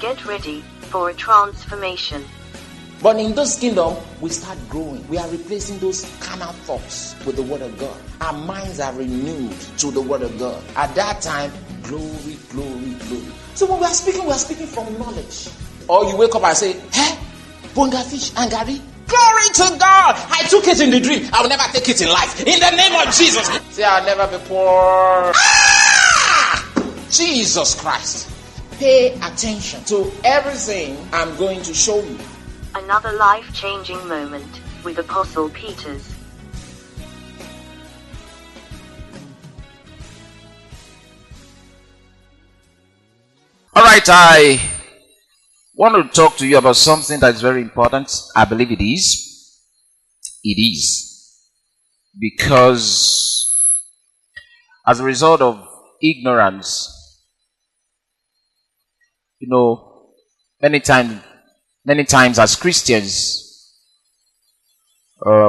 Get ready for a transformation. But in this kingdom, we start growing. We are replacing those carnal thoughts with the word of God. Our minds are renewed to the word of God. At that time, glory, glory, glory. So when we are speaking from knowledge. Or you wake up and say, hey, bonga fish and gari. Glory to God. I took it in the dream. I will never take it in life. In the name of Jesus. Say, I'll never be poor. Ah! Jesus Christ. Pay attention to everything I'm going to show you. Another life-changing moment with Apostle Peters. All right, I want to talk to you about something that is very important. I believe it is. It is. Because as a result of ignorance, you know, many times as Christians,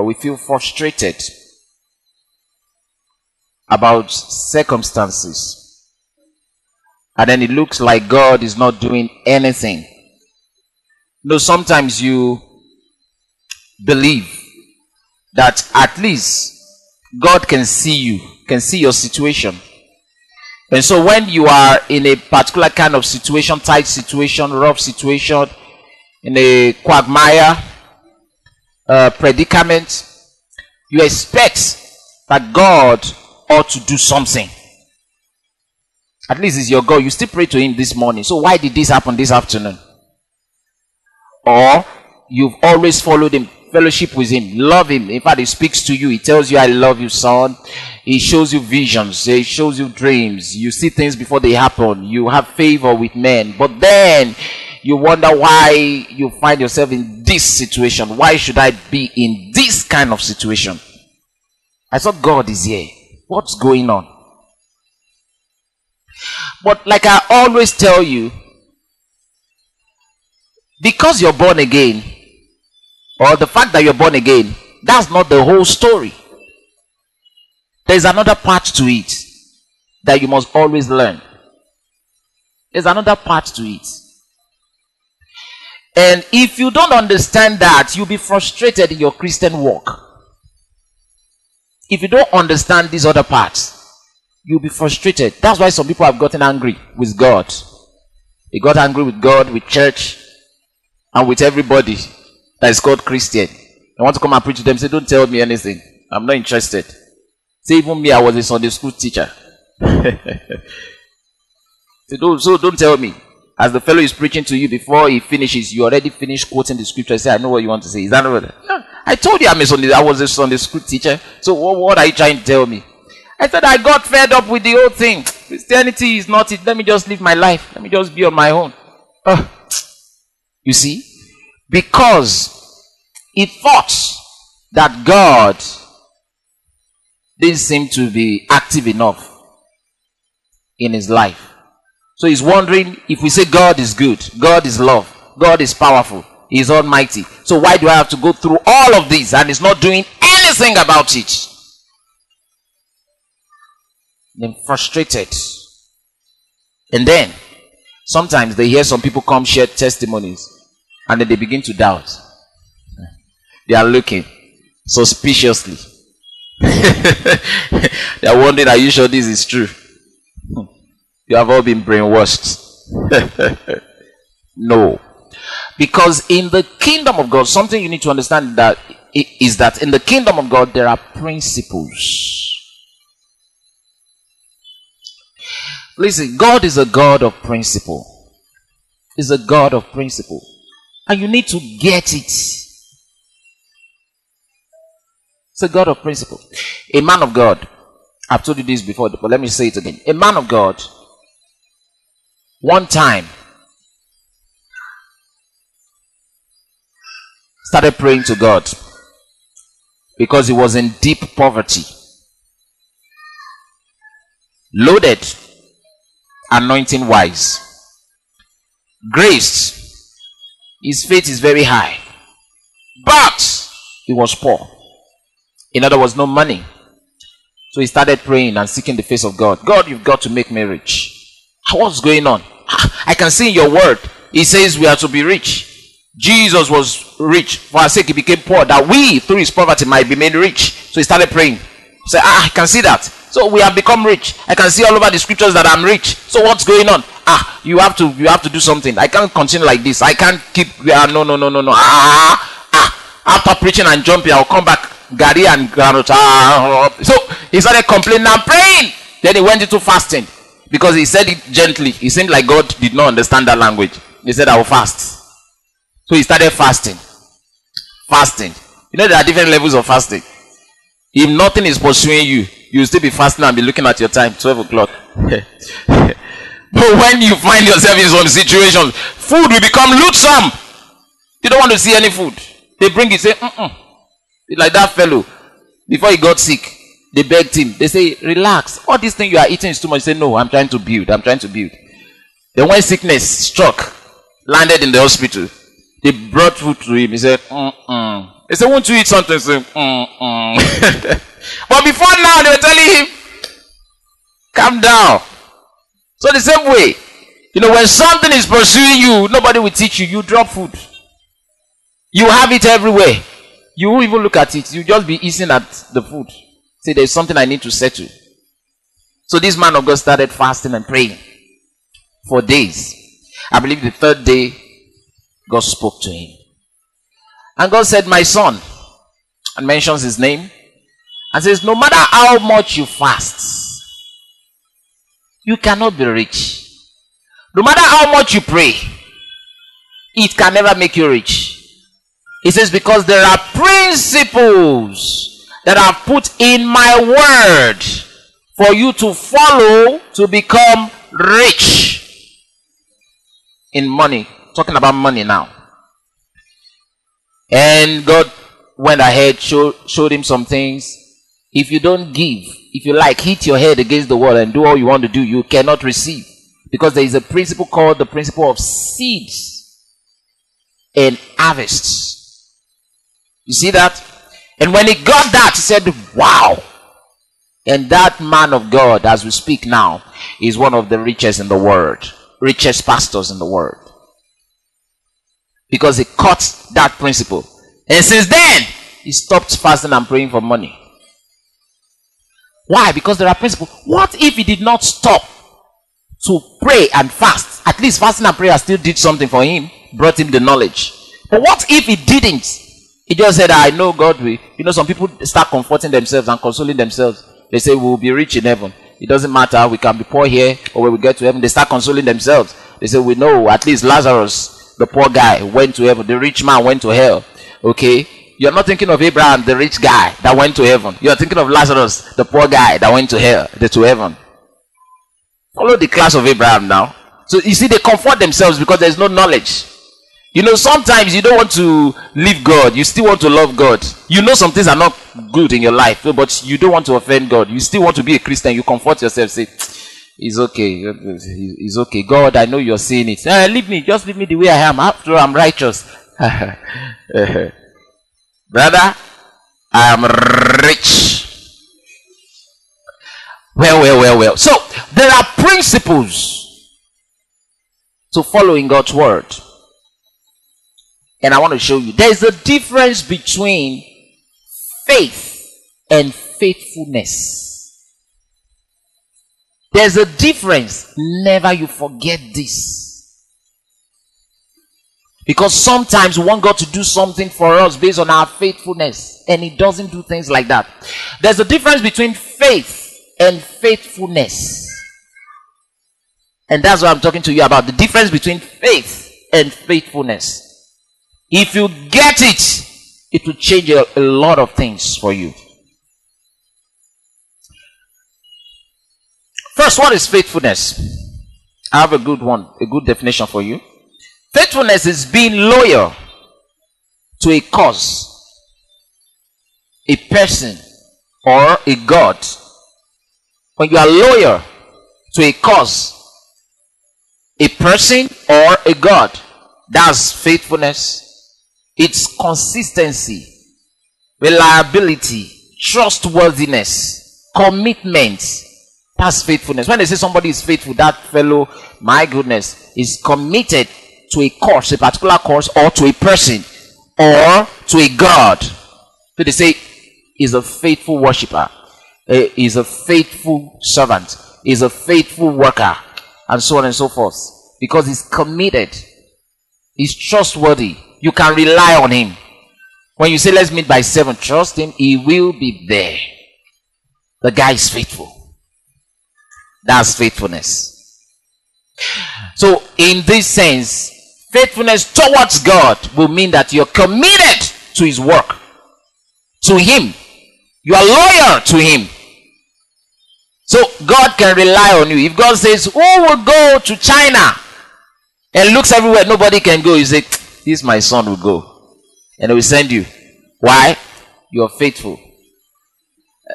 we feel frustrated about circumstances. And then it looks like God is not doing anything. You know, sometimes you believe that at least God can see you, can see your situation. And so when you are in a particular kind of situation, tight situation, rough situation, in a quagmire predicament, you expect that God ought to do something. At least it's your God. You still pray to him this morning. So why did this happen this afternoon? Or you've always followed him, fellowship with him, love him. In fact, he speaks to you. He tells you, I love you, son. He shows you visions. He shows you dreams. You see things before they happen. You have favor with men. But then you wonder why you find yourself in this situation. Why should I be in this kind of situation? I thought God is here. What's going on? But like I always tell you, because you're born again, or the fact that you're born again, that's not the whole story. There's another part to it that you must always learn. There's another part to it. And if you don't understand that, you'll be frustrated in your Christian walk. If you don't understand these other parts, you'll be frustrated. That's why some people have gotten angry with God. They got angry with God, with church, and with everybody that is called Christian. They want to come and preach to them. Say, don't tell me anything. I'm not interested. Say, even me, I was a Sunday school teacher. Say, don't tell me. As the fellow is preaching to you, before he finishes, you already finished quoting the scripture. Say, I know what you want to say. Is that right? Yeah. I told you I was a Sunday school teacher. So what are you trying to tell me? I said, I got fed up with the whole thing. Christianity is not it. Let me just live my life. Let me just be on my own. You see? Because he thought that God didn't seem to be active enough in his life. So he's wondering, if we say God is good, God is love, God is powerful, he is almighty. So why do I have to go through all of this and he's not doing anything about it? Then frustrated. And then, sometimes they hear some people come share testimonies and then they begin to doubt. They are looking suspiciously. They are wondering, are you sure this is true? You have all been brainwashed. No. Because in the kingdom of God, something you need to understand that is that in the kingdom of God, there are principles. Listen, God is a God of principle. He's a God of principle. And you need to get it. It's a God of principle. A man of God. I've told you this before, but let me say it again. A man of God. One time, started praying to God because he was in deep poverty. Loaded, anointing wise. Graced, his faith is very high. But he was poor. In other words, no money. So he started praying and seeking the face of God. God, you've got to make me rich. What's going on? I can see in your word He says we are to be rich. Jesus was rich. For our sake, he became poor, that we, through his poverty, might be made rich. So he started praying. He said, I can see that. So we have become rich. I can see all over the scriptures that I'm rich. So what's going on? You have to do something. I can't continue like this. I can't keep. After preaching and jumping, I'll come back. Gary and Granota. So he started complaining and praying. Then he went into fasting because he said it gently. It seemed like God did not understand that language. He said, I will fast. So he started fasting. Fasting. You know, there are different levels of fasting. If nothing is pursuing you, you'll still be fasting and be looking at your time, 12 o'clock. But when you find yourself in some situations, food will become loathsome. You don't want to see any food. They bring it, say, like that fellow. Before he got sick, they begged him. They say, relax. All this thing you are eating is too much. He said, no, I'm trying to build. Then when sickness struck, landed in the hospital, they brought food to him. He said, They said, won't you eat something? He said, But before now, they were telling him, calm down. So the same way, you know, when something is pursuing you, nobody will teach you. You drop food. You have it everywhere. You won't even look at it. You'll just be eating at the food. Say, there's something I need to settle. So this man of God started fasting and praying for days. I believe the third day, God spoke to him. And God said, my son, and mentions his name, and says, no matter how much you fast, you cannot be rich. No matter how much you pray, it can never make you rich. He says, because there are principles that are put in my word for you to follow to become rich in money. Talking about money now. And God went ahead, showed him some things. If you don't give, if you like, hit your head against the wall and do all you want to do, you cannot receive. Because there is a principle called the principle of seeds and harvests. You see that? And when he got that, he said, wow. And that man of God, as we speak now, is one of the richest in the world. Richest pastors in the world. Because he caught that principle. And since then, he stopped fasting and praying for money. Why? Because there are principles. What if he did not stop to pray and fast? At least fasting and prayer still did something for him. Brought him the knowledge. But what if he didn't? He just said, I know God will. You know, some people start comforting themselves and consoling themselves. They say, we'll be rich in heaven. It doesn't matter. We can be poor here, or when we get to heaven, they start consoling themselves. They say, we know at least Lazarus, the poor guy, went to heaven. The rich man went to hell. Okay? You're not thinking of Abraham, the rich guy that went to heaven. You're thinking of Lazarus, the poor guy that went to hell, to heaven. Follow the class of Abraham now. So you see, they comfort themselves because there's no knowledge. You know, sometimes you don't want to leave God. You still want to love God. You know some things are not good in your life, but you don't want to offend God. You still want to be a Christian. You comfort yourself. Say, it's okay. It's okay. God, I know you're seeing it. Leave me. Just leave me the way I am. After all, I'm righteous. Brother, I am rich. Well. So, there are principles to following God's word. And I want to show you. There is a difference between faith and faithfulness. There's a difference. Never you forget this. Because sometimes we want God to do something for us based on our faithfulness. And he doesn't do things like that. There's a difference between faith and faithfulness. And that's what I'm talking to you about. The difference between faith and faithfulness. If you get it, it will change a lot of things for you. First, what is faithfulness? I have a good definition for you. Faithfulness is being loyal to a cause, a person, or a God. When you are loyal to a cause, a person, or a God, that's faithfulness. It's consistency, reliability, trustworthiness, commitment. That's faithfulness. When they say somebody is faithful, that fellow, my goodness, is committed to a course, a particular course, or to a person, or to a God. So they say, he's a faithful worshiper, he's a faithful servant, he's a faithful worker, and so on and so forth. Because he's committed, he's trustworthy, you can rely on him. When you say, let's meet by 7, trust him, he will be there. The guy is faithful. That's faithfulness. So, in this sense, faithfulness towards God will mean that you're committed to his work, to him. You are loyal to him. So, God can rely on you. If God says, who will go to China? And looks everywhere, nobody can go. You say, this my son will go. And he will send you. Why? You are faithful.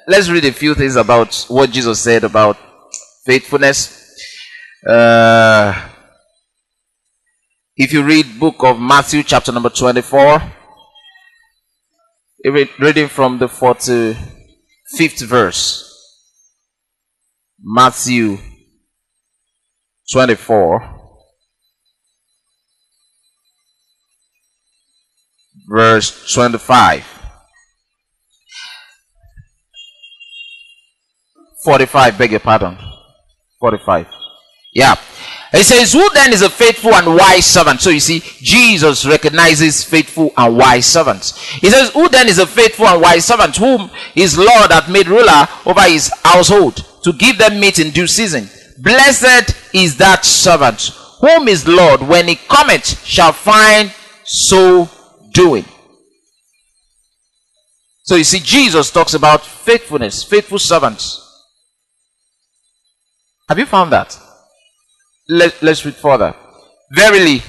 Let's read a few things about what Jesus said about faithfulness. If you read book of Matthew chapter number 24, reading from the 45th verse, Matthew 24 verse 25, 45, beg your pardon, 45. Yeah. He says, who then is a faithful and wise servant? So you see, Jesus recognizes faithful and wise servants. He says, who then is a faithful and wise servant, whom his Lord hath made ruler over his household, to give them meat in due season? Blessed is that servant, whom his Lord, when he cometh, shall find so doing. So you see, Jesus talks about faithfulness, faithful servants. Have you found that? Let's read further. Verily,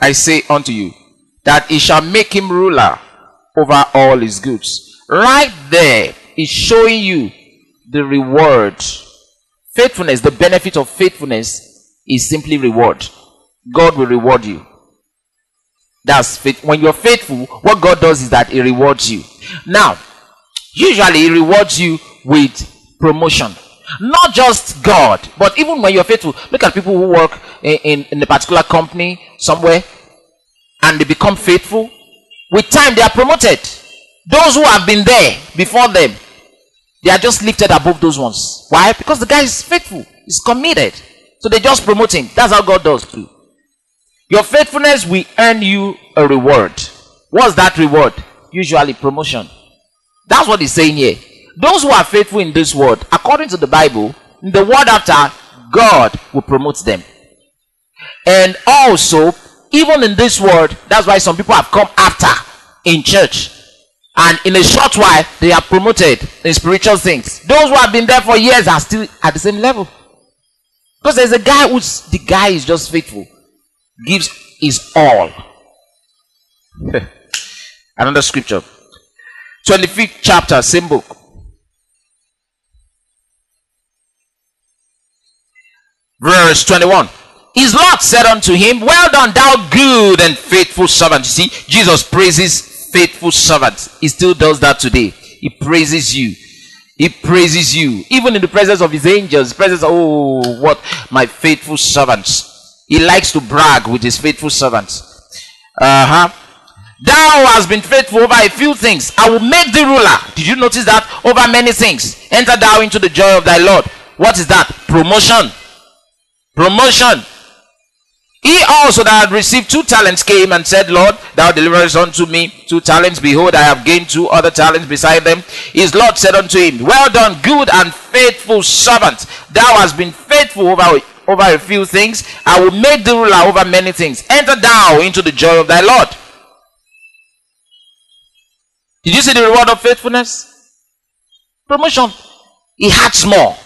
I say unto you, that he shall make him ruler over all his goods. Right there is showing you the reward. Faithfulness, the benefit of faithfulness is simply reward. God will reward you. That's faith. When you're faithful, what God does is that he rewards you. Now, usually he rewards you with promotion. Not just God, but even when you're faithful. Look at people who work in a particular company somewhere and they become faithful. With time, they are promoted. Those who have been there before them, they are just lifted above those ones. Why? Because the guy is faithful. He's committed. So they just promote him. That's how God does too. Your faithfulness will earn you a reward. What's that reward? Usually promotion. That's what he's saying here. Those who are faithful in this world, according to the Bible, in the world after, God will promote them. And also, even in this world, that's why some people have come after in church. And in a short while, they are promoted in spiritual things. Those who have been there for years are still at the same level. Because there's a guy who's, the guy is just faithful. Gives his all. Another scripture. 25th chapter, same book. Verse 21. His Lord said unto him, well done, thou good and faithful servant. You see, Jesus praises faithful servants. He still does that today. He praises you. He praises you. Even in the presence of his angels, presence, oh, what my faithful servants. He likes to brag with his faithful servants. Thou hast been faithful over a few things. I will make thee ruler. Did you notice that? Over many things. Enter thou into the joy of thy Lord. What is that? Promotion. Promotion. He also that had received 2 talents came and said, Lord, thou deliverest unto me 2 talents. Behold, I have gained 2 other talents beside them. His Lord said unto him, well done, good and faithful servant. Thou hast been faithful over a few things. I will make thee ruler over many things. Enter thou into the joy of thy Lord. Did you see the reward of faithfulness? Promotion. He had small.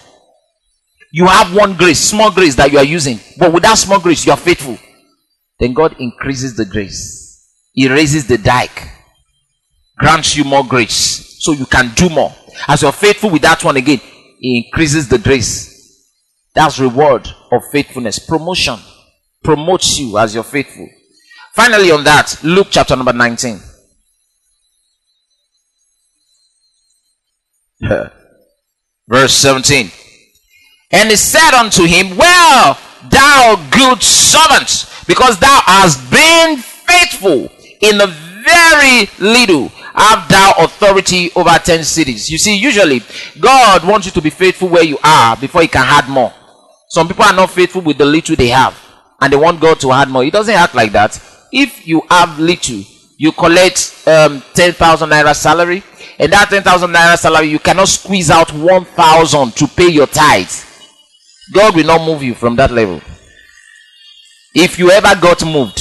You have one grace, small grace that you are using. But with that small grace, you are faithful. Then God increases the grace. He raises the dike. Grants you more grace. So you can do more. As you are faithful with that one again, he increases the grace. That's reward of faithfulness. Promotion. Promotes you as you're faithful. Finally on that, Luke chapter number 19. Verse 17. And he said unto him, well, thou good servant, because thou hast been faithful in the very little, have thou authority over 10 cities. You see, usually God wants you to be faithful where you are before he can add more. Some people are not faithful with the little they have, and they want God to add more. It doesn't act like that. If you have little, you collect 10,000 naira salary, and that 10,000 naira salary, you cannot squeeze out 1,000 to pay your tithes. God will not move you from that level. If you ever got moved,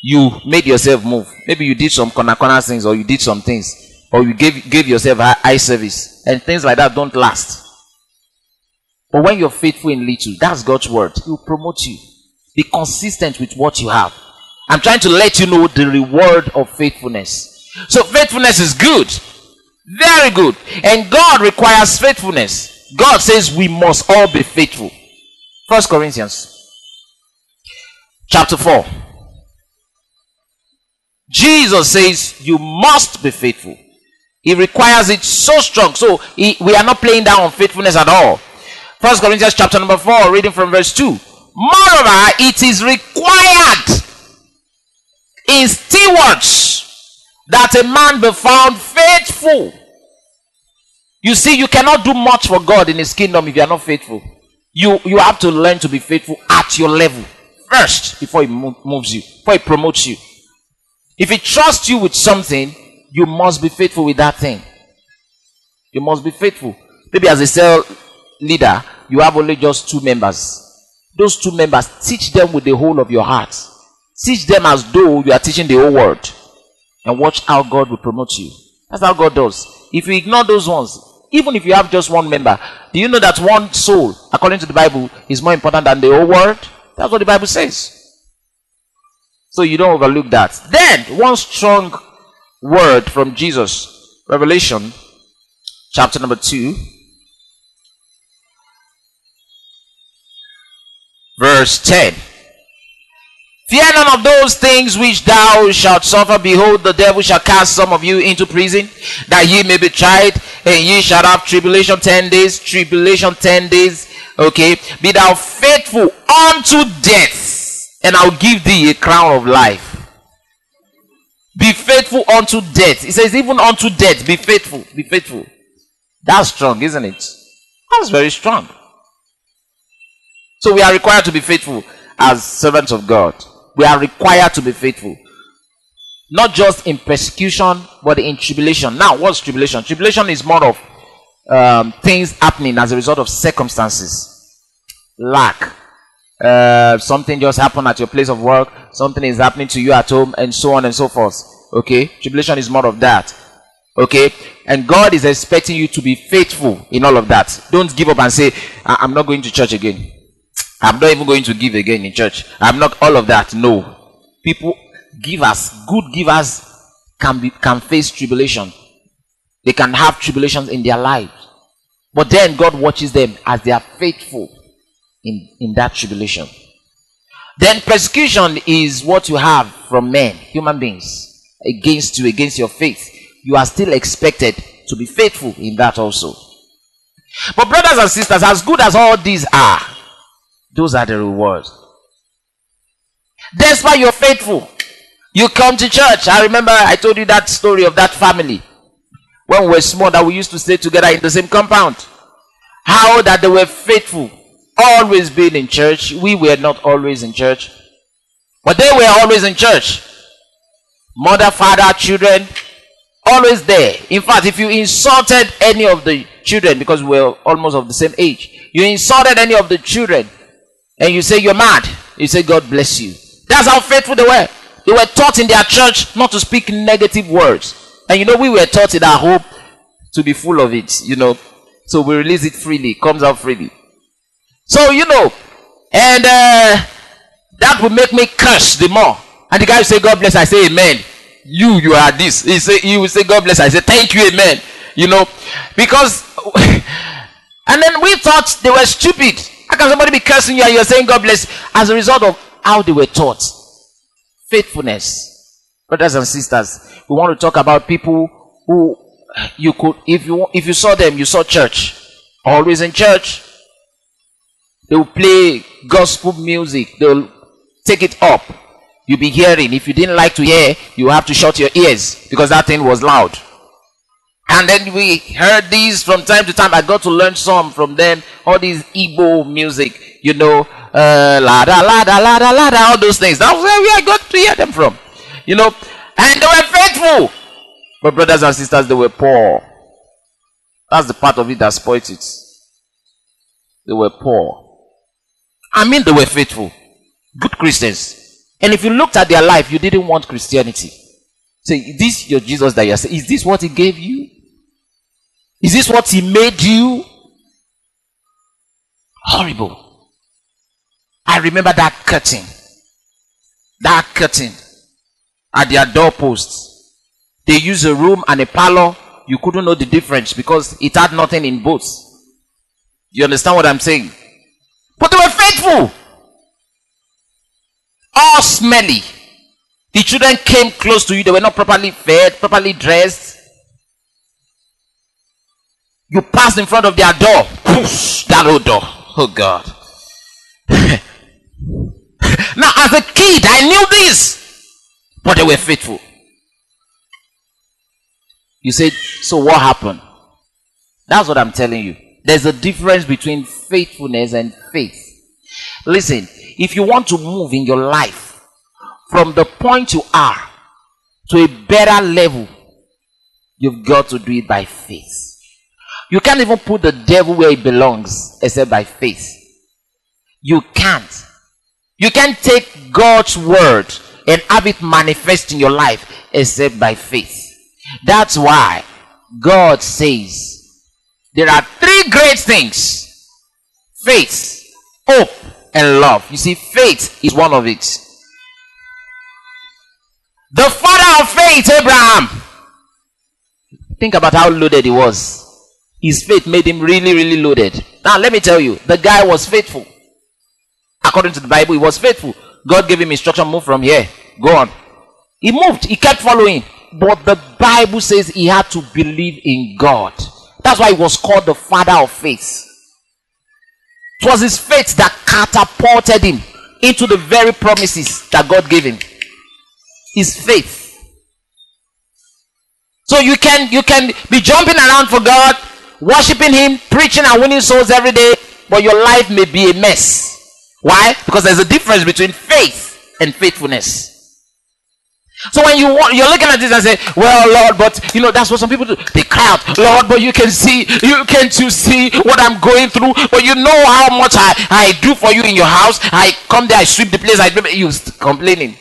you made yourself move. Maybe you did some corner things, or you did some things, or you gave yourself eye service, and things like that don't last. But when you're faithful in little, that's God's word. He will promote you. Be consistent with what you have. I'm trying to let you know the reward of faithfulness. So faithfulness is good, very good, and God requires faithfulness. God says we must all be faithful. 1 Corinthians chapter 4. Jesus says you must be faithful. He requires it so strong. So we are not playing down on faithfulness at all. 1 Corinthians chapter number 4, reading from verse 2. Moreover, it is required in stewards that a man be found faithful. You see, you cannot do much for God in his kingdom if you are not faithful. You have to learn to be faithful at your level first before he moves you, before he promotes you. If he trusts you with something, you must be faithful with that thing. You must be faithful. Maybe as a cell leader, you have only just 2 members. Those 2 members, teach them with the whole of your heart. Teach them as though you are teaching the whole world. And watch how God will promote you. That's how God does. If you ignore those ones, even if you have just 1 member, do you know that 1 soul, according to the Bible, is more important than the whole world? That's what the Bible says. So you don't overlook that. Then, 1 strong word from Jesus. Revelation chapter number 2. Verse 10. Fear none of those things which thou shalt suffer. Behold, the devil shall cast some of you into prison, that ye may be tried, and ye shall have tribulation 10 days. Tribulation 10 days. Okay. Be thou faithful unto death, and I'll give thee a crown of life. Be faithful unto death. It says even unto death. Be faithful. Be faithful. That's strong, isn't it? That's very strong. So we are required to be faithful as servants of God. We are required to be faithful. Not just in persecution, but in tribulation. Now, what's tribulation? Tribulation is more of things happening as a result of circumstances. Lack. Something just happened at your place of work. Something is happening to you at home, and so on and so forth. Okay? Tribulation is more of that. Okay? And God is expecting you to be faithful in all of that. Don't give up and say, I'm not going to church again. I'm not even going to give again in church. I'm not all of that. No. People, givers, good givers can face tribulation. They can have tribulations in their lives. But then God watches them as they are faithful in that tribulation. Then persecution is what you have from men, human beings, against you, against your faith. You are still expected to be faithful in that also. But brothers and sisters, as good as all these are, those are the rewards. That's why you're faithful. You come to church. I remember I told you that story of that family. When we were small, that we used to stay together in the same compound. How that they were faithful. Always been in church. We were not always in church. But they were always in church. Mother, father, children. Always there. In fact, if you insulted any of the children, because we were almost of the same age. You insulted any of the children. And you say you're mad. You say God bless you. That's how faithful they were. They were taught in their church not to speak negative words. And you know, we were taught in our hope to be full of it. You know. So we release it freely. It comes out freely. So you know. And that would make me curse the more. And the guy will say God bless. I say amen. You are this. He will say God bless. I say thank you, amen. You know. Because. And then we thought they were stupid. How can somebody be cursing you and you're saying God bless? As a result of how they were taught. Faithfulness. Brothers and sisters, we want to talk about people who you could, if you saw them, you saw church. Always in church. They will play gospel music. They will take it up. You'll be hearing. If you didn't like to hear, you have to shut your ears because that thing was loud. And then we heard these from time to time. I got to learn some from them. All these Igbo music, you know, lada, lada, lada, lada, all those things. That was where I got to hear them from, you know. And they were faithful. But brothers and sisters, they were poor. That's the part of it that spoils it. They were poor. I mean, they were faithful. Good Christians. And if you looked at their life, you didn't want Christianity. Say, is this your Jesus that you are saying? Is this what he gave you? Is this what he made you? Horrible. I remember that curtain. That curtain. At their doorposts. They used a room and a parlor. You couldn't know the difference because it had nothing in both. Do you understand what I'm saying? But they were faithful. All smelly. The children came close to you. They were not properly fed, properly dressed. You passed in front of their door. Push that old door. Oh God. Now as a kid I knew this. But they were faithful. You said, so what happened? That's what I'm telling you. There's a difference between faithfulness and faith. Listen, if you want to move in your life from the point you are to a better level, you've got to do it by faith. You can't even put the devil where he belongs except by faith. You can't. You can't take God's word and have it manifest in your life except by faith. That's why God says there are three great things: faith, hope, and love. You see, faith is one of it. The father of faith, Abraham. Think about how loaded he was. His faith made him really, really loaded. Now, let me tell you, the guy was faithful. According to the Bible, he was faithful. God gave him instruction, move from here. Go on. He moved. He kept following. But the Bible says he had to believe in God. That's why he was called the father of faith. It was his faith that catapulted him into the very promises that God gave him. His faith. So you can be jumping around for God, worshiping him, preaching and winning souls every day, but your life may be a mess. Why? Because there's a difference between faith and faithfulness. So when you're looking at this and say, well, Lord, but you know, that's what some people do. They cry out, Lord, but you can't see what I'm going through, but you know how much I do for you in your house. I come there, I sweep the place, I do. You're complaining.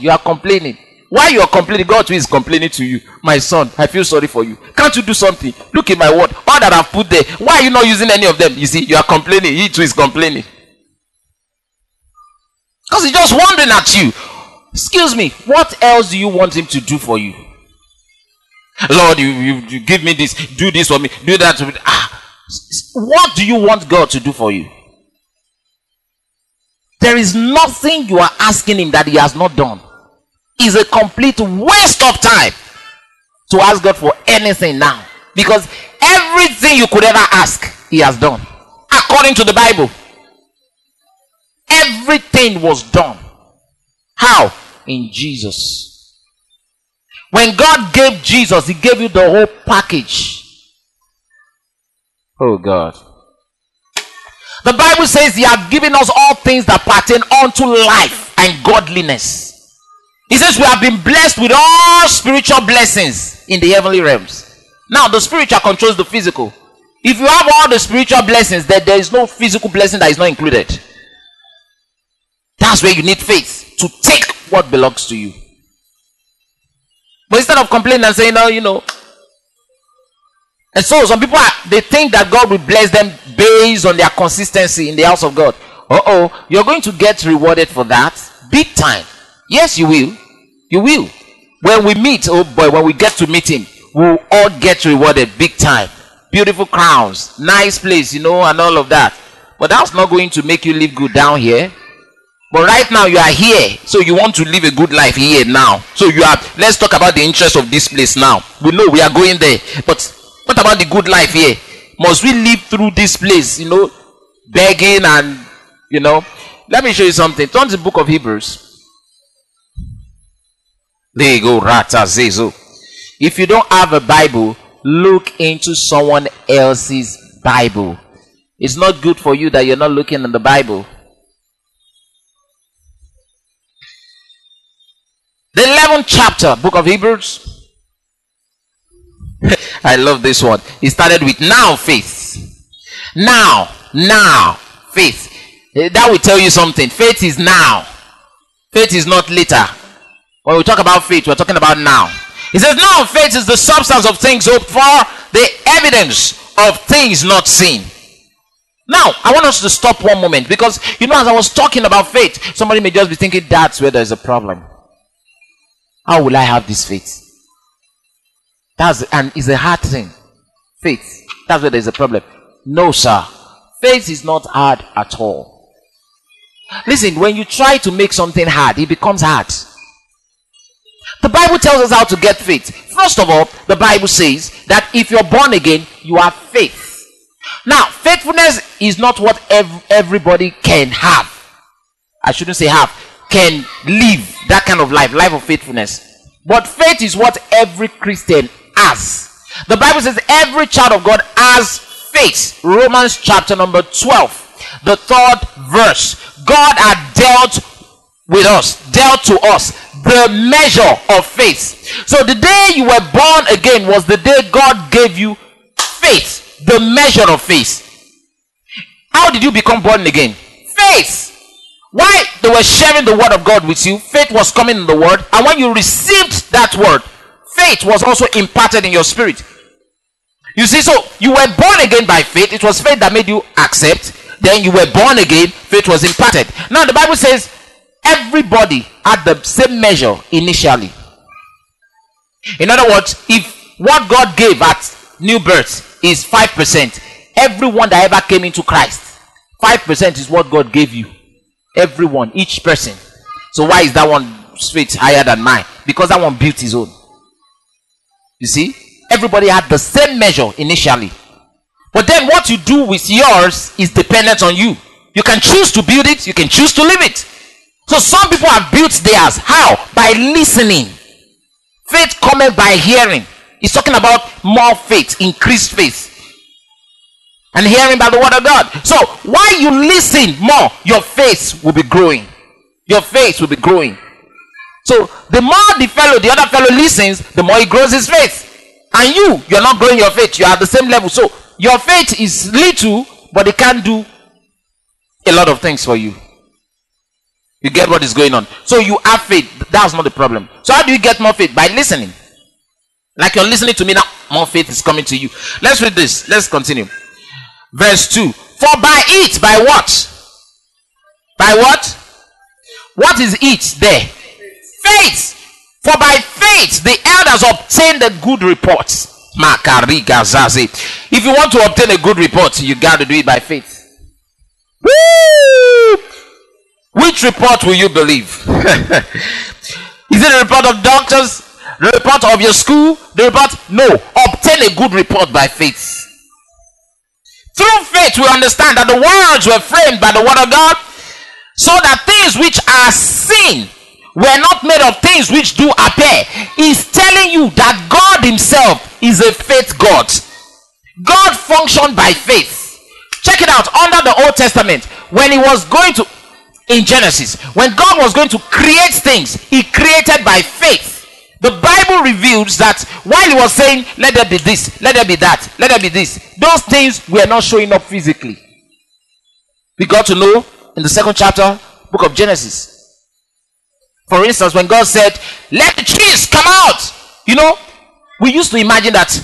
You are complaining. Why you are complaining? God is complaining to you. My son, I feel sorry for you. Can't you do something? Look at my word, all that I've put there. Why are you not using any of them? You see, you are complaining. He too is complaining. Because he's just wondering at you. Excuse me, what else do you want him to do for you? Lord, you give me this, do this for me, do that for me. What do you want God to do for you? There is nothing you are asking him that he has not done. It's a complete waste of time to ask God for anything now. Because everything you could ever ask, he has done. According to the Bible, everything was done. How? In Jesus. When God gave Jesus, he gave you the whole package. Oh God. The Bible says he has given us all things that pertain unto life and godliness. He says we have been blessed with all spiritual blessings in the heavenly realms. Now the spiritual controls the physical. If you have all the spiritual blessings, then there is no physical blessing that is not included. That's where you need faith to take what belongs to you. But instead of complaining and saying, "No, you know," and so some people they think that God will bless them based on their consistency in the house of God. You're going to get rewarded for that big time. Yes, you will. You will. When we meet, oh boy, when we get to meet him, we'll all get rewarded big time. Beautiful crowns, nice place, you know, and all of that. But that's not going to make you live good down here. But right now you are here, so you want to live a good life here now. So you are. Let's talk about the interest of this place now. We know we are going there, but what about the good life here? Must we live through this place? You know, begging and you know, Let me show you something. Turn to the book of Hebrews. There you go, Ratazezo. If you don't have a Bible, look into someone else's Bible. It's not good for you that you're not looking in the Bible. The 11th chapter, book of Hebrews. I love this one. It started with now faith. Now faith. That will tell you something. Faith is now. Faith is not later. When we talk about faith, we're talking about now. He says, now faith is the substance of things hoped for, the evidence of things not seen. Now, I want us to stop one moment, because, you know, as I was talking about faith, somebody may just be thinking, that's where there's a problem. How will I have this faith? And it's a hard thing. Faith. That's where there's a problem. No, sir. Faith is not hard at all. Listen, when you try to make something hard, it becomes hard. The Bible tells us how to get faith. First of all, the Bible says that if you're born again, you have faith. Now, faithfulness is not what everybody can have. I shouldn't say have. Can live that kind of life of faithfulness. But faith is what every Christian has. The Bible says every child of God has faith. Romans chapter number 12, the 3rd verse. God had dealt to us the measure of faith. So the day you were born again was the day God gave you faith, the measure of faith. How did you become born again? Faith. Why? They were sharing the word of God with you. Faith was coming in the word, and when you received that word, faith was also imparted in your spirit. You see, so you were born again by faith. It was faith that made you accept. Then you were born again, faith was imparted. Now the Bible says everybody had the same measure initially. In other words, if what God gave at new birth is 5%, everyone that ever came into Christ, 5% is what God gave you. Everyone, each person. So why is that one's faith higher than mine? Because that one built his own. You see, everybody had the same measure initially, but then what you do with yours is dependent on you. You can choose to build it, you can choose to leave it. So some people have built theirs. How? By listening. Faith cometh by hearing. He's talking about more faith, increased faith, and hearing by the word of God. So while you listen more, your faith will be growing. Your faith will be growing. So the more the other fellow listens, the more he grows his faith. And you're not growing your faith. You're at the same level. So your faith is little, but it can do a lot of things for you. You get what is going on. So you have faith. That's not the problem. So how do you get more faith? By listening. Like you're listening to me now, more faith is coming to you. Let's read this. Let's continue. Verse 2. For by it, by what? By what? What is it there? Faith. For by faith the elders obtained a good report. If you want to obtain a good report, you got to do it by faith. Woo! Which report will you believe? Is it the report of doctors? The report of your school? The report? No. Obtain a good report by faith. Through faith we understand that the worlds were framed by the word of God, so that things which are seen were not made of things which do appear. He's telling you that God himself is a faith God. God functioned by faith. Check it out. Under the Old Testament, when he was going to, in Genesis, when God was going to create things, he created by faith. The Bible reveals that while he was saying, let there be this, let there be that, let there be this, those things were not showing up physically. We got to know in the 2nd chapter, book of Genesis. For instance, when God said, let the trees come out. You know, we used to imagine that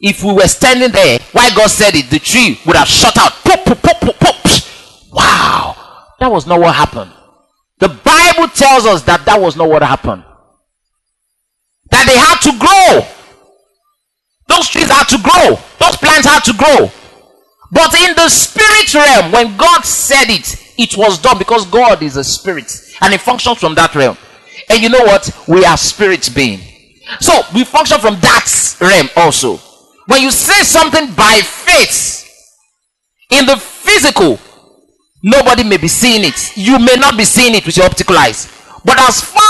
if we were standing there, while God said it, the tree would have shot out. Pop, pop, pop, pop, pop. Wow. That was not what happened. The Bible tells us that that was not what happened. That they had to grow. Those trees had to grow. Those plants had to grow. But in the spirit realm, when God said it, it was done, because God is a spirit and it functions from that realm. And you know what? We are spirit being. So we function from that realm also. When you say something by faith in the physical, Nobody may be seeing it. You may not be seeing it with your optical eyes. But as far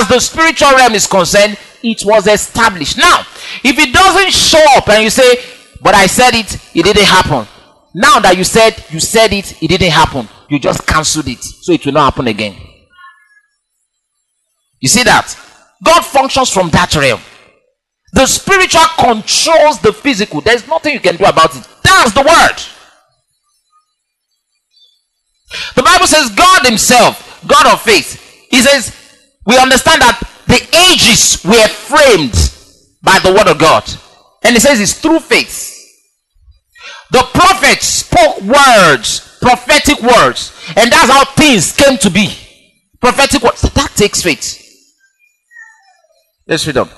as the spiritual realm is concerned, it was established. Now, if it doesn't show up and you say, but I said it, it didn't happen. Now that you said it, it didn't happen. You just cancelled it. So it will not happen again. You see that? God functions from that realm. The spiritual controls the physical. There's nothing you can do about it. That's the word. The Bible says God himself, God of faith, he says, we understand that the ages were framed by the word of God. And he says it's through faith. The prophets spoke words, prophetic words. And that's how things came to be. Prophetic words. That takes faith. Let's read on.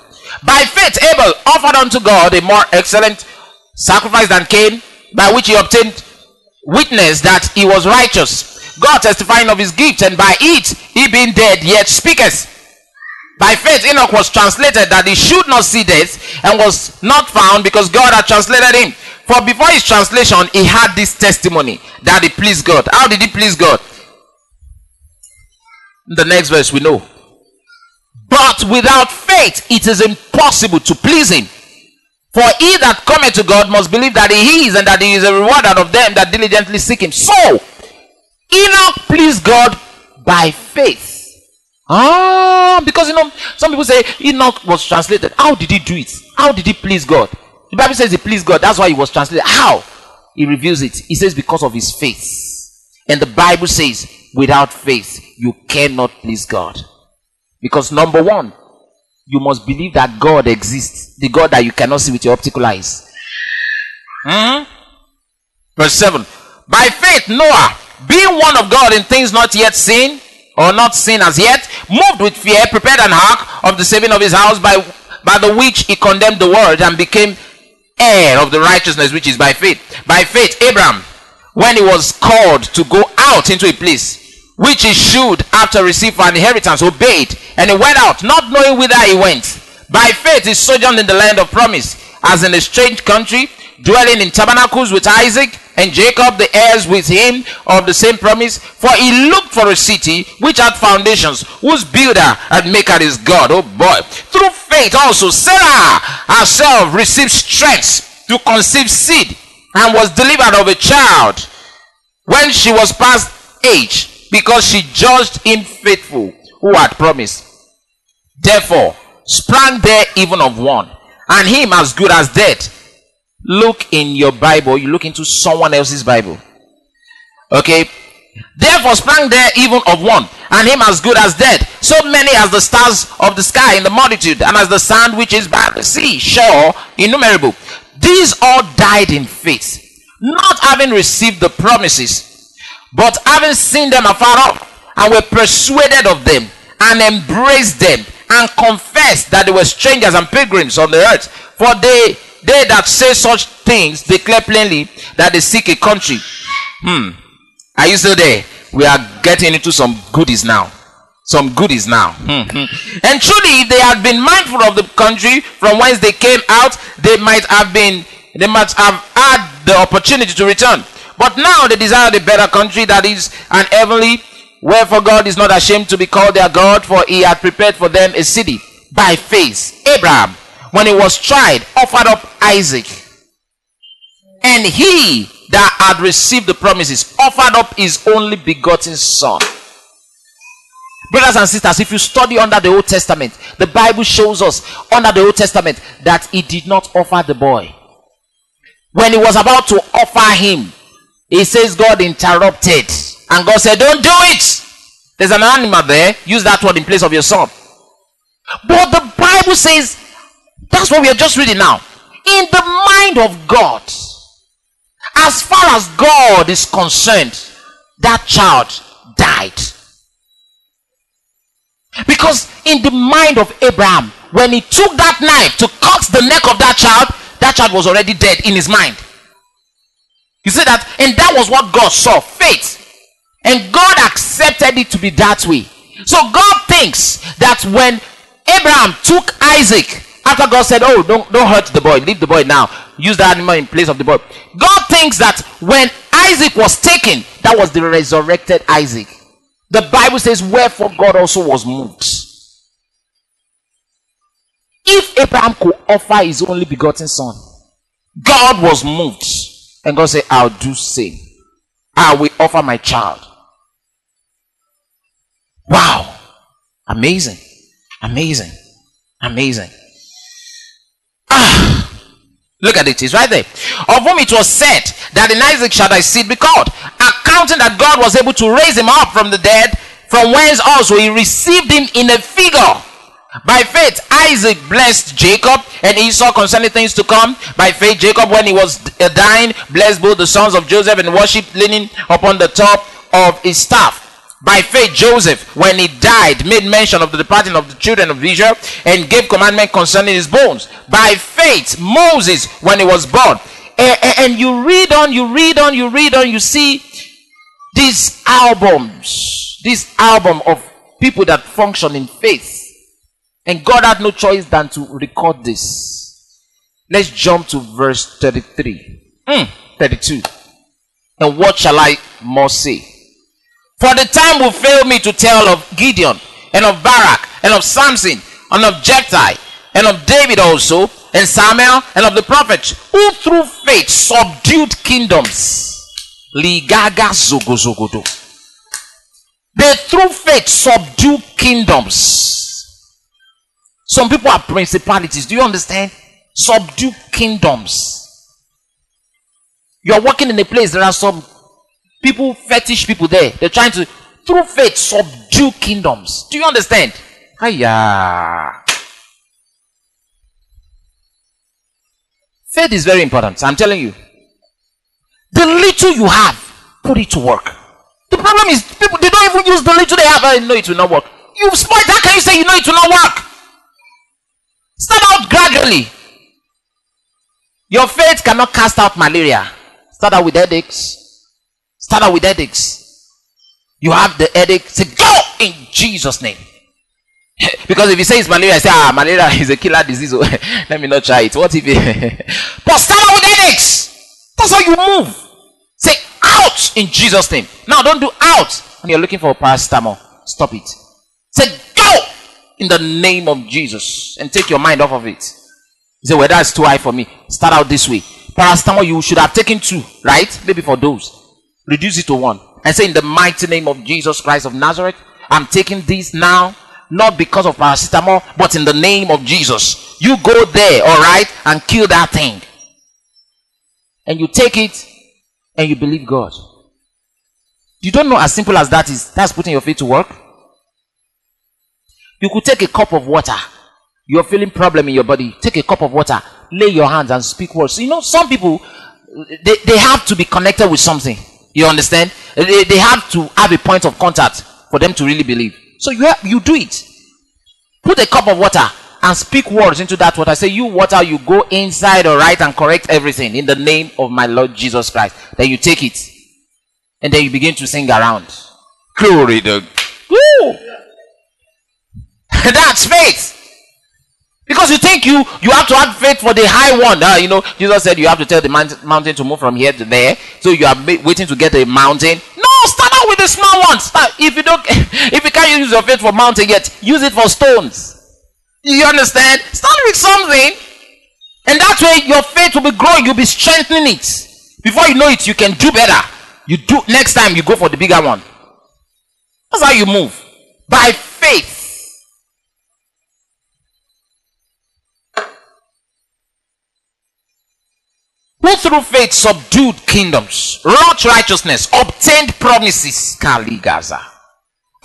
By faith, Abel offered unto God a more excellent sacrifice than Cain, by which he obtained witness that he was righteous, God testifying of his gift, and by it he being dead yet speaketh. By faith Enoch was translated that he should not see death, and was not found because God had translated him. For before his translation he had this testimony that he pleased God. How did he please God? In the next verse we know. But without faith it is impossible to please him. For he that cometh to God must believe that he is, and that he is a rewarder of them that diligently seek him. So, Enoch pleased God by faith. Because you know, some people say Enoch was translated. How did he do it? How did he please God? The Bible says he pleased God. That's why he was translated. How? He reveals it. He says because of his faith. And the Bible says without faith you cannot please God. Because number one, you must believe that God exists. The God that you cannot see with your optical eyes. Verse 7. By faith Noah, being one of God in things not yet seen, or not seen as yet, moved with fear, prepared an ark of the saving of his house, by the which he condemned the world and became heir of the righteousness which is by faith. By faith Abraham, when he was called to go out into a place which he should after receive for an inheritance, obeyed, and he went out, not knowing whither he went. By faith he sojourned in the land of promise, as in a strange country, dwelling in tabernacles with Isaac and Jacob, the heirs with him of the same promise. For he looked for a city which had foundations, whose builder and maker is God. Oh boy. Through faith also Sarah herself received strength to conceive seed, and was delivered of a child when she was past age, because she judged him faithful who had promised. Therefore sprang there even of one, and him as good as dead. Look in your Bible. You look into someone else's Bible. Okay. Therefore sprang there even of one, and him as good as dead. So many as the stars of the sky in the multitude, and as the sand which is by the sea shore innumerable. These all died in faith, not having received the promises, but having seen them afar off, and were persuaded of them, and embraced them, and confessed that they were strangers and pilgrims on the earth. For they that say such things declare plainly that they seek a country. Are you still there? We are getting into some goodies now. And truly, if they had been mindful of the country from whence they came out, they might have had the opportunity to return. But now they desire a better country, that is an heavenly. Wherefore God is not ashamed to be called their God, for he had prepared for them a city. By faith Abraham, when he was tried, offered up Isaac. And he that had received the promises offered up his only begotten son. Brothers and sisters, if you study under the Old Testament, the Bible shows us under the Old Testament that he did not offer the boy. When he was about to offer him, he says God interrupted, and God said, don't do it. There's an animal there. Use that one in place of your son. But the Bible says, that's what we are just reading now. In the mind of God, as far as God is concerned, that child died. Because in the mind of Abraham, when he took that knife to cut the neck of that child was already dead in his mind. You see that? And that was what God saw. Faith. And God accepted it to be that way. So God thinks that when Abraham took Isaac, after God said, oh, don't hurt the boy, leave the boy now. use the animal in place of the boy. God thinks that when Isaac was taken, that was the resurrected Isaac. The Bible says, wherefore God also was moved. If Abraham could offer his only begotten son, God was moved. And God said, I'll do same. I will offer my child. Wow. Amazing. Amazing. Amazing. Look at it. It's right there. Of whom it was said that in Isaac shall thy seed be called, accounting that God was able to raise him up from the dead, from whence also he received him in a figure. By faith, Isaac blessed Jacob and Esau concerning things to come. By faith, Jacob, when he was dying, blessed both the sons of Joseph and worshipped, leaning upon the top of his staff. By faith, Joseph, when he died, made mention of the departing of the children of Israel and gave commandment concerning his bones. By faith, Moses, when he was born. And you read on, you read on, you read on, you see these albums, this album of people that function in faith. And God had no choice than to record this. Let's jump to verse 32. And what shall I more say? For the time will fail me to tell of Gideon, and of Barak, and of Samson, and of Jephthah, and of David also, and Samuel, and of the prophets, who through faith subdued kingdoms. Ligaga zogozogodo. They through faith subdued kingdoms. Some people are principalities. Do you understand? Subdue kingdoms. You are working in a place. There are some people, fetish people there. They're trying to, through faith, subdue kingdoms. Do you understand? Hiya. Faith is very important. I'm telling you. The little you have, put it to work. The problem is, people, they don't even use the little they have. I know it will not work. You've spoiled. How can you say you know it will not work? Start out gradually. Your faith cannot cast out malaria. Start out with headaches. Start out with headaches. You have the headache. Say, go in Jesus' name. Because if you say it's malaria, I say, ah, malaria is a killer disease. Let me not try it. What if it... But start out with headaches. That's how you move. Say, out in Jesus' name. Now, don't do out. And you're looking for a paracetamol. Stop it. Say, go. In the name of Jesus, and take your mind off of it. You say, well, that's too high for me. Start out this way. Paracetamol, you should have taken 2, right? Maybe for those. Reduce it to 1. And say, in the mighty name of Jesus Christ of Nazareth, I'm taking this now, not because of paracetamol, but in the name of Jesus. You go there, all right, and kill that thing. And you take it, and you believe God. You don't know, as simple as that is, that's putting your faith to work. You could take a cup of water. You're feeling problem in your body. Take a cup of water. Lay your hands and speak words. You know, some people, they have to be connected with something. You understand? They have to have a point of contact for them to really believe. So you do it. Put a cup of water and speak words into that water. Say, you water, you go inside, all right, and correct everything in the name of my Lord Jesus Christ. Then you take it. And then you begin to sing around. Glory to God. Woo! That's faith. Because you think you have to have faith for the high one. You know, Jesus said you have to tell the mountain to move from here to there. So you are waiting to get a mountain. No, start out with the small ones. If you can't use your faith for mountain yet, use it for stones. You understand? Start with something. And that way your faith will be growing. You'll be strengthening it. Before you know it, you can do better. You do next time you go for the bigger one. That's how you move. By faith. Who through faith subdued kingdoms, wrought righteousness, obtained promises. Kaligaza.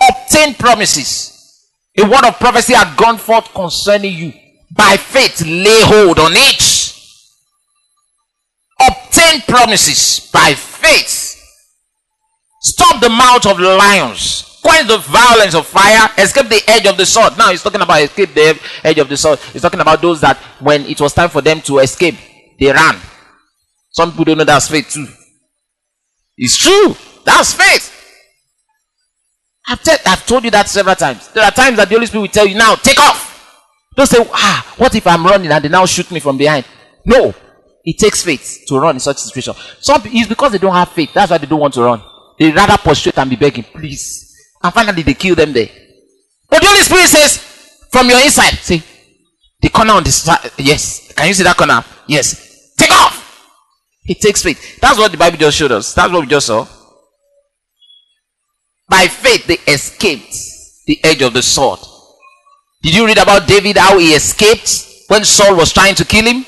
Obtained promises. A word of prophecy had gone forth concerning you. By faith, lay hold on it. Obtained promises by faith. Stop the mouth of lions. Quench the violence of fire. Escape the edge of the sword. Now he's talking about escape the edge of the sword. He's talking about those that when it was time for them to escape, they ran. Some people don't know that's faith too. It's true. That's faith. I've told you that several times. There are times that the Holy Spirit will tell you, now, take off. Don't say, ah, what if I'm running and they now shoot me from behind? No. It takes faith to run in such situation. Some, it's because they don't have faith. That's why they don't want to run. They rather prostrate and be begging, please. And finally, they kill them there. But the Holy Spirit says, from your inside, see, the corner on the side, yes. Can you see that corner? Yes. Take off. It takes faith. That's what the Bible just showed us. That's what we just saw. By faith, they escaped the edge of the sword. Did you read about David, how he escaped when Saul was trying to kill him?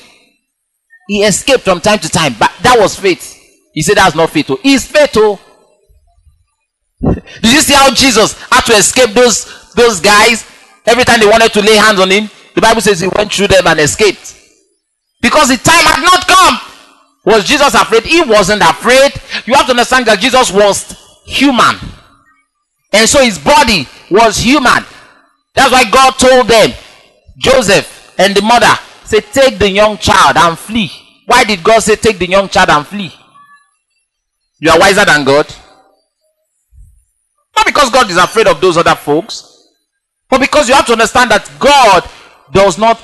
He escaped from time to time, but that was faith. He said that's not faith. It's faith. Did you see how Jesus had to escape those guys? Every time they wanted to lay hands on him, the Bible says he went through them and escaped. Because the time had not come. Was Jesus afraid? He wasn't afraid. You have to understand that Jesus was human. And so his body was human. That's why God told them, Joseph and the mother, say, take the young child and flee. Why did God say, take the young child and flee? You are wiser than God. Not because God is afraid of those other folks, but because you have to understand that God does not,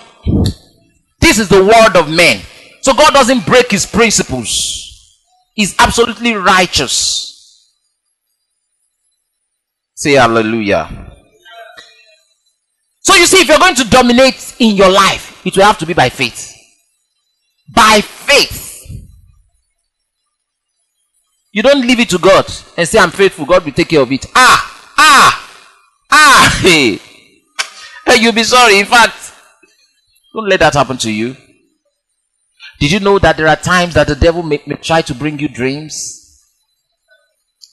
this is the word of men. So God doesn't break his principles. He's absolutely righteous. Say hallelujah. So you see, if you're going to dominate in your life, it will have to be by faith. By faith. You don't leave it to God and say, I'm faithful, God will take care of it. Hey. You'll be sorry. In fact, don't let that happen to you. Did you know that there are times that the devil may try to bring you dreams?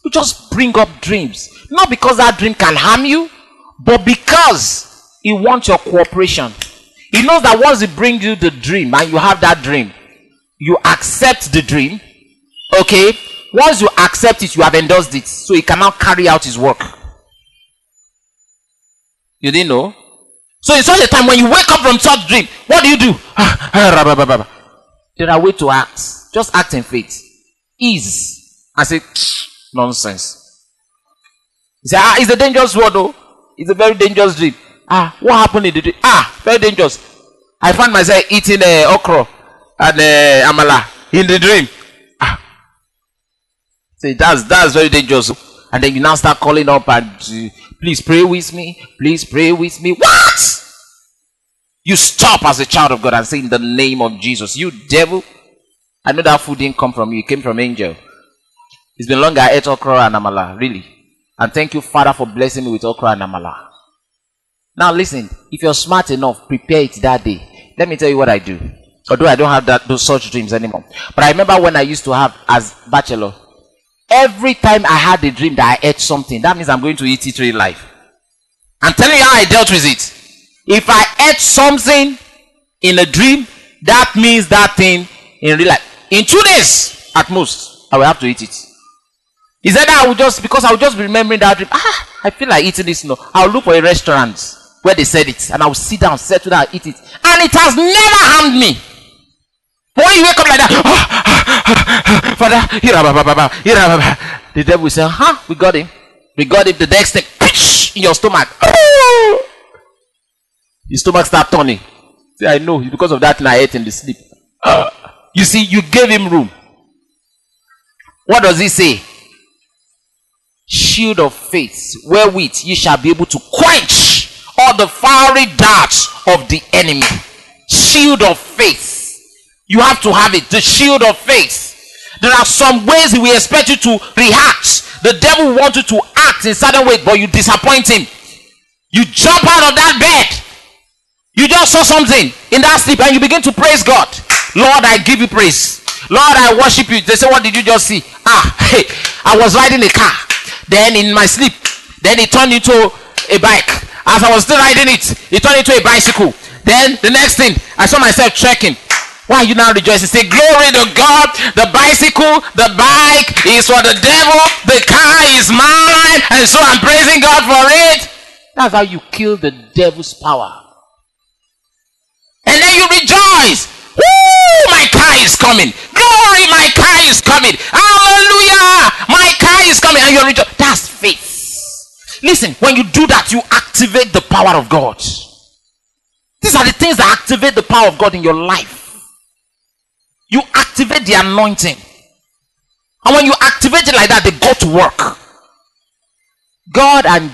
You just bring up dreams. Not because that dream can harm you, but because he wants your cooperation. He knows that once he brings you the dream and you have that dream, you accept the dream. Okay? Once you accept it, you have endorsed it. So he can now carry out his work. You didn't know? So in such a time, when you wake up from such dream, what do you do? There are ways to act. Just act in faith. Ease. I say, nonsense. You say, it's a dangerous word though. It's a very dangerous dream. What happened in the dream? Very dangerous. I found myself eating okra and amala in the dream. Say, that's very dangerous. And then you now start calling up and please pray with me. Please pray with me. What? You stop as a child of God and say, in the name of Jesus, you devil. I know that food didn't come from you. It came from angel. It's been long I ate okra and amala, really. And thank you, Father, for blessing me with okra and amala. Now listen, if you're smart enough, prepare it that day. Let me tell you what I do. Although I don't have those such dreams anymore. But I remember when I used to have, as bachelor, every time I had a dream that I ate something, that means I'm going to eat it in life. I'm telling you how I dealt with it. If I ate something in a dream, that means that thing in real life. In 2 days, at most, I will have to eat it. Is that I would just be remembering that dream. I feel like eating this. No, I'll look for a restaurant where they said it, and I'll sit down, settle down, eat it. And it has never harmed me. But when you wake up like that, Father, the devil will say, we got him. We got him. The next thing, in your stomach. Your stomach starts turning. See, I know, because of that, I ate in the sleep. You see, you gave him room. What does he say? Shield of faith, wherewith ye shall be able to quench all the fiery darts of the enemy. Shield of faith. You have to have it. The shield of faith. There are some ways he will expect you to react. The devil wants you to act in certain ways, but you disappoint him. You jump out of that bed. You just saw something in that sleep and you begin to praise God. Lord, I give you praise. Lord, I worship you. They say, what did you just see? I was riding a car. Then in my sleep, then it turned into a bike. As I was still riding it, it turned into a bicycle. Then the next thing, I saw myself trekking. Why are you now rejoicing? Say, glory to God, the bicycle, the bike is for the devil, the car is mine, and so I'm praising God for it. That's how you kill the devil's power. And then you rejoice. Woo, my car is coming. Glory, my car is coming. Hallelujah, my car is coming. And you're rejoicing. That's faith. Listen, when you do that, you activate the power of God. These are the things that activate the power of God in your life. you activate the anointing. And when you activate it like that, they go to work. God and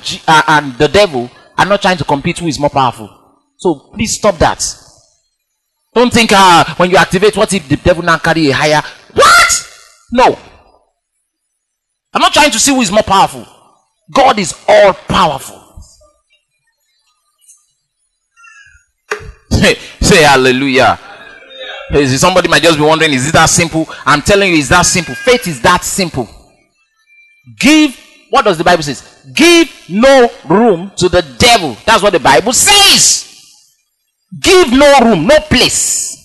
the devil are not trying to compete who is more powerful. So please stop that. Don't think when you activate, what if the devil now carry a higher? What? No. I'm not trying to see who is more powerful. God is all powerful. Say hallelujah. Somebody might just be wondering, is it that simple? I'm telling you, it's that simple. Faith is that simple. Give, what does the Bible say? Give no room to the devil. That's what the Bible says. Give no room, no place.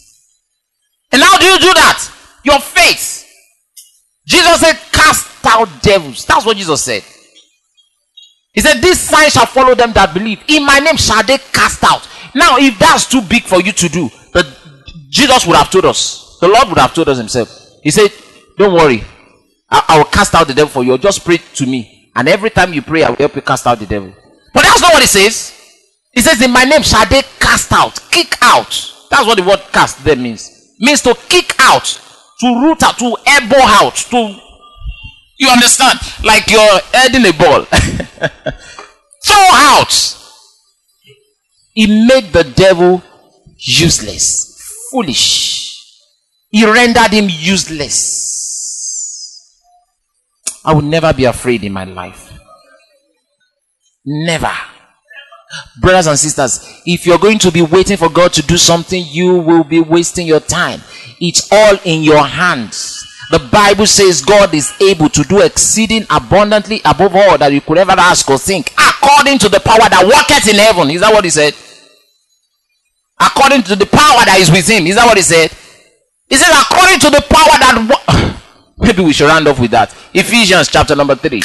And how do you do that? Your faith. Jesus said, cast out devils. That's what Jesus said. He said, these signs shall follow them that believe. In my name shall they cast out. Now, if that's too big for you to do, Jesus would have told us. The Lord would have told us himself. He said, don't worry. I will cast out the devil for you. Just pray to me. And every time you pray, I will help you cast out the devil. But that's not what he says. He says, in my name shall they cast out. Kick out. That's what the word cast there means. Means to kick out. To root out. To elbow out. To... You understand? Like you're heading a ball. Throw out. He made the devil useless. Foolish. He rendered him useless. I will never be afraid in my life. Never. Brothers and sisters, if you're going to be waiting for God to do something, you will be wasting your time. It's all in your hands. The Bible says God is able to do exceeding abundantly above all that you could ever ask or think, according to the power that worketh in heaven. Is that what he said? According to the power that is with him. Is that what he said? He said, according to the power that... Maybe we should round off with that. Ephesians chapter number 3.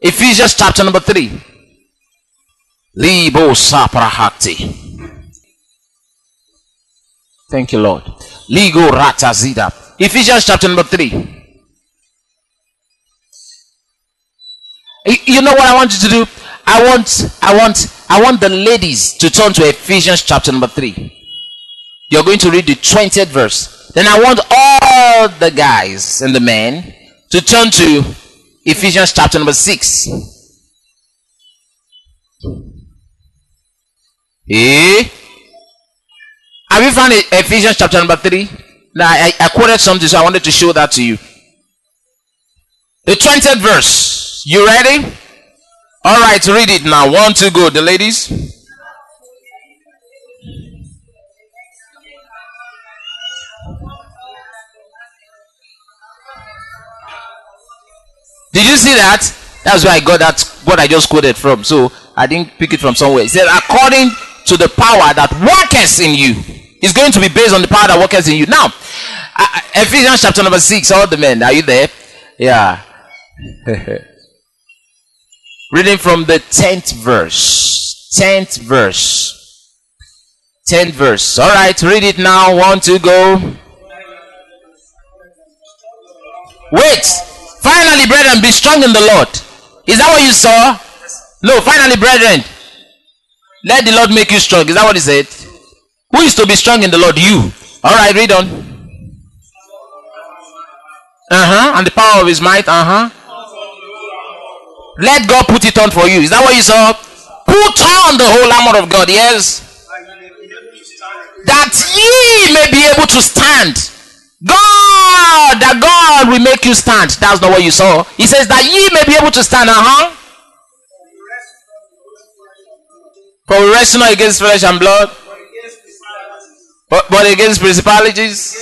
Ephesians chapter number 3. Thank you, Lord. Ephesians chapter number 3. You know what I want you to do? I want the ladies to turn to Ephesians chapter number 3. You're going to read the 20th verse. Then I want all the guys and the men to turn to Ephesians chapter number 6. Have you found Ephesians chapter number 3? Now I quoted something, so I wanted to show that to you. The 20th verse. You ready? All right, read it now. 1, 2, go. The ladies. Did you see that? That's where I got that. What I just quoted from. So I didn't pick it from somewhere. It said, according to the power that worketh in you. It's going to be based on the power that worketh in you. Now, Ephesians chapter number 6. All the men, are you there? Yeah. Reading from the 10th verse. 10th verse. 10th verse. All right, read it now. 1, 2, go. Wait. Finally, brethren, be strong in the Lord. Is that what you saw? No. Finally, brethren, let the Lord make you strong. Is that what he said? Who is to be strong in the Lord? You. All right, read on. And the power of his might. Let God put it on for you. Is that what you saw? Put on the whole armor of God. Yes, that ye may be able to stand. God, that God will make you stand. That's not what you saw. He says that ye may be able to stand. For we wrestle not against flesh and blood, but against principalities,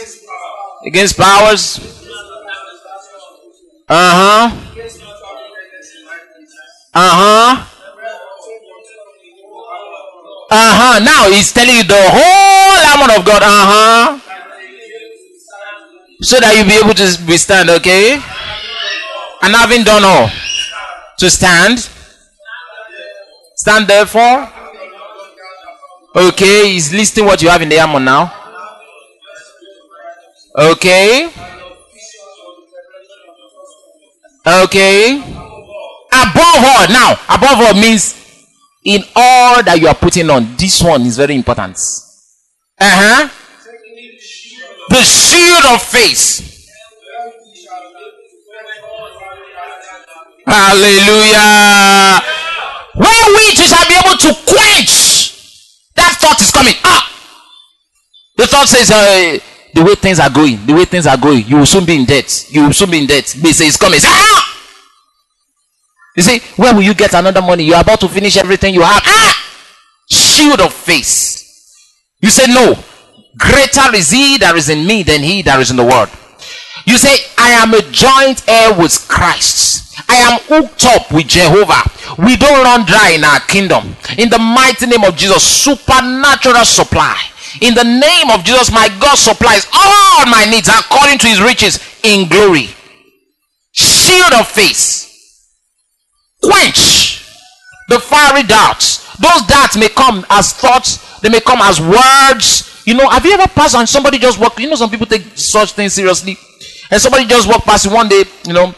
against powers. Now he's telling you the whole armor of God. So that you'll be able to withstand, okay? And having done all, to stand. Stand therefore. Okay, he's listing what you have in the armor now. Okay. Okay. Above all. Now, above all means in all that you are putting on. This one is very important. The shield of faith. Hallelujah. Wherewith you shall be able to quench. That thought is coming. The thought says, the way things are going, you will soon be in debt. They say it's coming. You see, where will you get another money? You are about to finish everything you have. Shield of faith. You say, no. Greater is he that is in me than he that is in the world. You say, I am a joint heir with Christ. I am hooked up with Jehovah. We don't run dry in our kingdom. In the mighty name of Jesus, supernatural supply. In the name of Jesus, my God supplies all my needs according to his riches in glory. Shield of faith. Quench the fiery darts. Those darts may come as thoughts. They may come as words. You know, have you ever passed and somebody just walked? You know, some people take such things seriously. And somebody just walked past you one day. You know,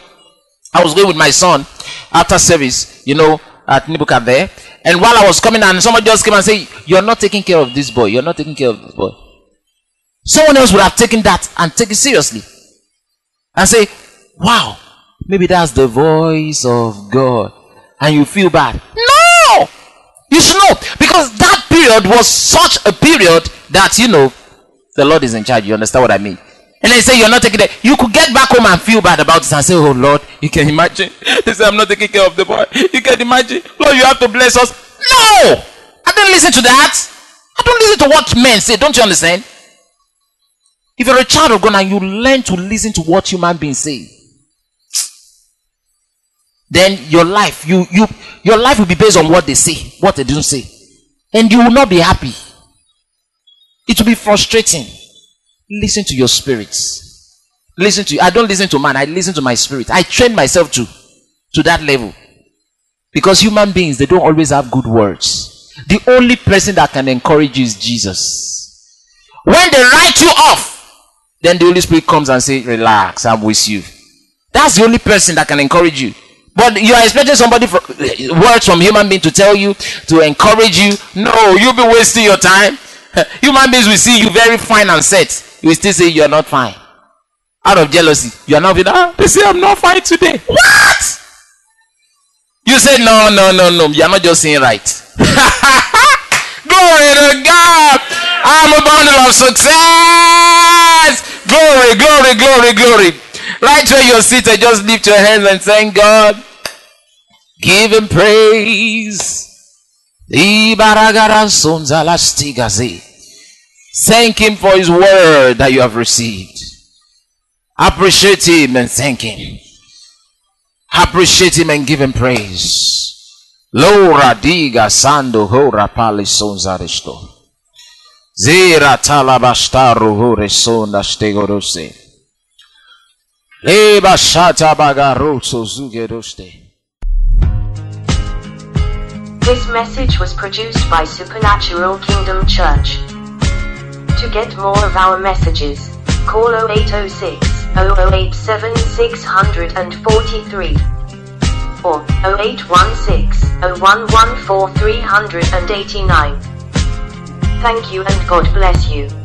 I was going with my son after service, you know, at Nebuchadnezzar there. And while I was coming, and somebody just came and said, you're not taking care of this boy. You're not taking care of this boy. Someone else would have taken that and taken it seriously. And say, wow, maybe that's the voice of God. And you feel bad. No! You should know. Because that period was such a period that, you know, the Lord is in charge. You understand what I mean? And they say, you're not taking it. You could get back home and feel bad about this and say, oh Lord, you can imagine. They say, I'm not taking care of the boy. You can imagine. Lord, you have to bless us. No! I don't listen to that. I don't listen to what men say. Don't you understand? If you're a child of God and you learn to listen to what human beings say, then your life, your life will be based on what they say, what they don't say. And you will not be happy. It will be frustrating. Listen to your spirits. Listen to you. I don't listen to man. I listen to my spirit. I train myself to that level. Because human beings, they don't always have good words. The only person that can encourage you is Jesus. When they write you off, then the Holy Spirit comes and says, relax, I'm with you. That's the only person that can encourage you. But you are expecting somebody from, words from human being to tell you, to encourage you. No, you'll be wasting your time. Human beings will see you very fine and set. You will still say you are not fine. Out of jealousy, you are not. They say I'm not fine today. What? You say no. You are not just saying right. Glory to God. I'm a bundle of success. Glory, glory, glory, glory. Right where you're seated, just lift your hands and thank God. Give him praise. Thank him for his word that you have received. Appreciate him and thank him. Appreciate him and give him praise. Lora diga sando hora pali sonza resto. Zira talabastaru hore sonda stegorose. Leba shata bagarotso zugeroste. This message was produced by Supernatural Kingdom Church. To get more of our messages, call 0806 0087 643 or 0816 0114 389. Thank you and God bless you.